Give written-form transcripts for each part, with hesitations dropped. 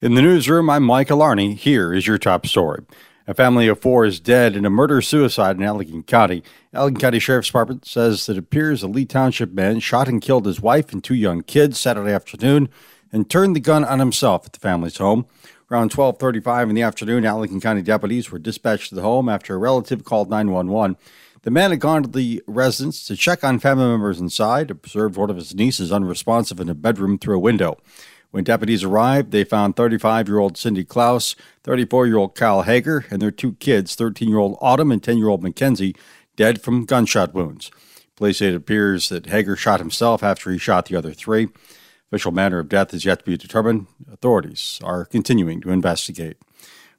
In the newsroom, I'm Mike Alarney. Here is your top story. A family of four is dead in a murder-suicide in Allegheny County. Allegheny County Sheriff's Department says that it appears a Lee Township man shot and killed his wife and two young kids Saturday afternoon and turned the gun on himself at the family's home. Around 12:35 in the afternoon, Allegheny County deputies were dispatched to the home after a relative called 911. The man had gone to the residence to check on family members inside, observed one of his nieces unresponsive in a bedroom through a window. When deputies arrived, they found 35-year-old Cindy Klaus, 34-year-old Kyle Hager, and their two kids, 13-year-old Autumn and 10-year-old Mackenzie, dead from gunshot wounds. Police say it appears that Hager shot himself after he shot the other three. Official manner of death is yet to be determined. Authorities are continuing to investigate.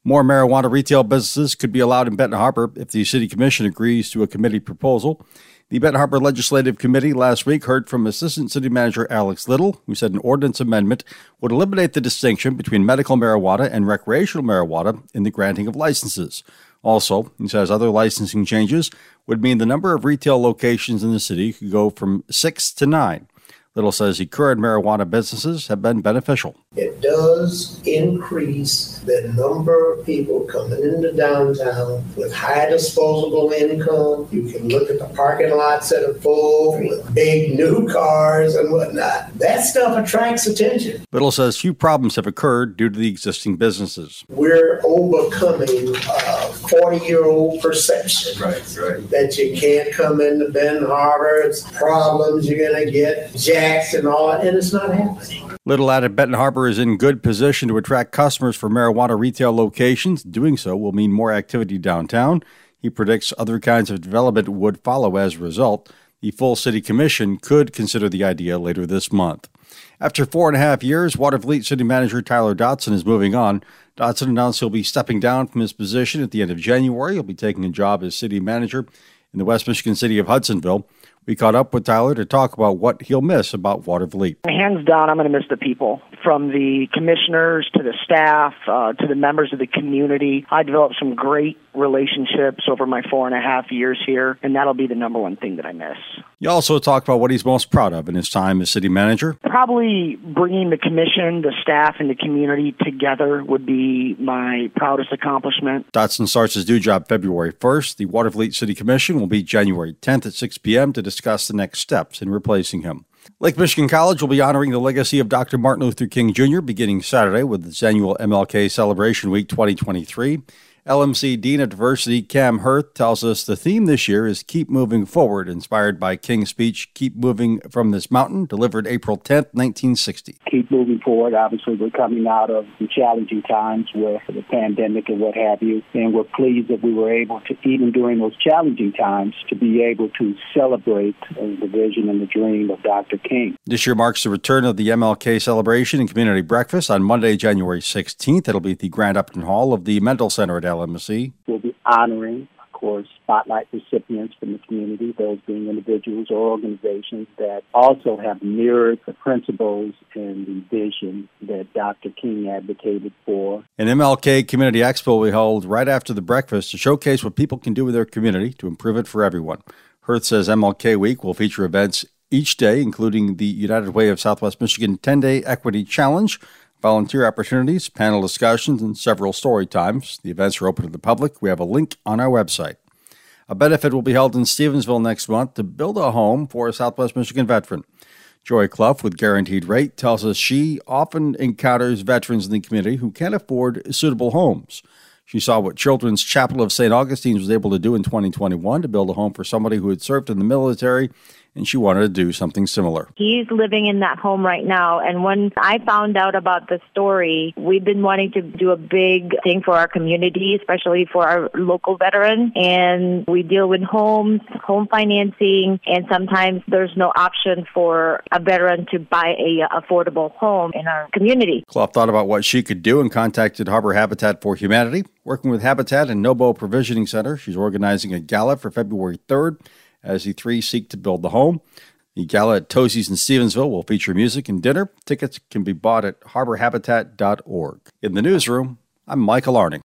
More marijuana retail businesses could be allowed in Benton Harbor if the City Commission agrees to a committee proposal. The Benton Harbor Legislative Committee last week heard from Assistant City Manager Alex Little, who said an ordinance amendment would eliminate the distinction between medical marijuana and recreational marijuana in the granting of licenses. Also, he says other licensing changes would mean the number of retail locations in the city could go from 6 to 9. Little says the current marijuana businesses have been beneficial. It does increase the number of people coming into downtown with high disposable income. You can look at the parking lots that are full with big new cars and whatnot. That stuff attracts attention. Little says few problems have occurred due to the existing businesses. We're overcoming a 40-year-old perception that you can't come into Benton Harbor. It's problems you're going to get. And all, and it's not happening. Little added Benton Harbor is in good position to attract customers for marijuana retail locations. Doing so will mean more activity downtown. He predicts other kinds of development would follow as a result. The full city commission could consider the idea later this month. After 4.5 years, Watervliet City Manager Tyler Dotson is moving on. Dotson announced he'll be stepping down from his position at the end of January. He'll be taking a job as city manager in the West Michigan city of Hudsonville. We caught up with Tyler to talk about what he'll miss about Watervliet. Hands down, I'm going to miss the people, from the commissioners to the staff to the members of the community. I developed some great relationships over my 4.5 years here, and that'll be the number one thing that I miss. You also talked about what he's most proud of in his time as city manager. Probably bringing the commission, the staff, and the community together would be my proudest accomplishment. Dotson starts his new job February 1st. The Watervliet City Commission will meet January 10th at 6 p.m. to discuss the next steps in replacing him. Lake Michigan College will be honoring the legacy of Dr. Martin Luther King Jr. beginning Saturday with its annual MLK Celebration Week 2023. LMC Dean of Diversity Cam Hirth tells us the theme this year is Keep Moving Forward, inspired by King's speech, Keep Moving from This Mountain, delivered April 10th, 1960. Keep moving forward. Obviously, we're coming out of some challenging times with the pandemic and what have you, and we're pleased that we were able to, even during those challenging times, to be able to celebrate the vision and the dream of Dr. King. This year marks the return of the MLK celebration and community breakfast on Monday, January 16th. It'll be at the Grand Upton Hall of the Mendel Center at LMC. We'll be honoring, of course, spotlight recipients from the community, those being individuals or organizations that also have mirrored the principles and the vision that Dr. King advocated for. An MLK Community Expo will be held right after the breakfast to showcase what people can do with their community to improve it for everyone. Hirth says MLK Week will feature events each day, including the United Way of Southwest Michigan 10-Day Equity Challenge, volunteer opportunities, panel discussions, and several story times. The events are open to the public. We have a link on our website. A benefit will be held in Stevensville next month to build a home for a Southwest Michigan veteran. Joy Clough with Guaranteed Rate tells us she often encounters veterans in the community who can't afford suitable homes. She saw what Children's Chapel of St. Augustine was able to do in 2021 to build a home for somebody who had served in the military, and she wanted to do something similar. He's living in that home right now, and when I found out about the story, we've been wanting to do a big thing for our community, especially for our local veterans, and we deal with homes, home financing, and sometimes there's no option for a veteran to buy an affordable home in our community. Clough thought about what she could do and contacted Harbor Habitat for Humanity. Working with Habitat and Nobo Provisioning Center, she's organizing a gala for February 3rd as the three seek to build the home. The gala at Tozzi's in Stevensville will feature music and dinner. Tickets can be bought at harborhabitat.org. In the newsroom, I'm Mike Alarney.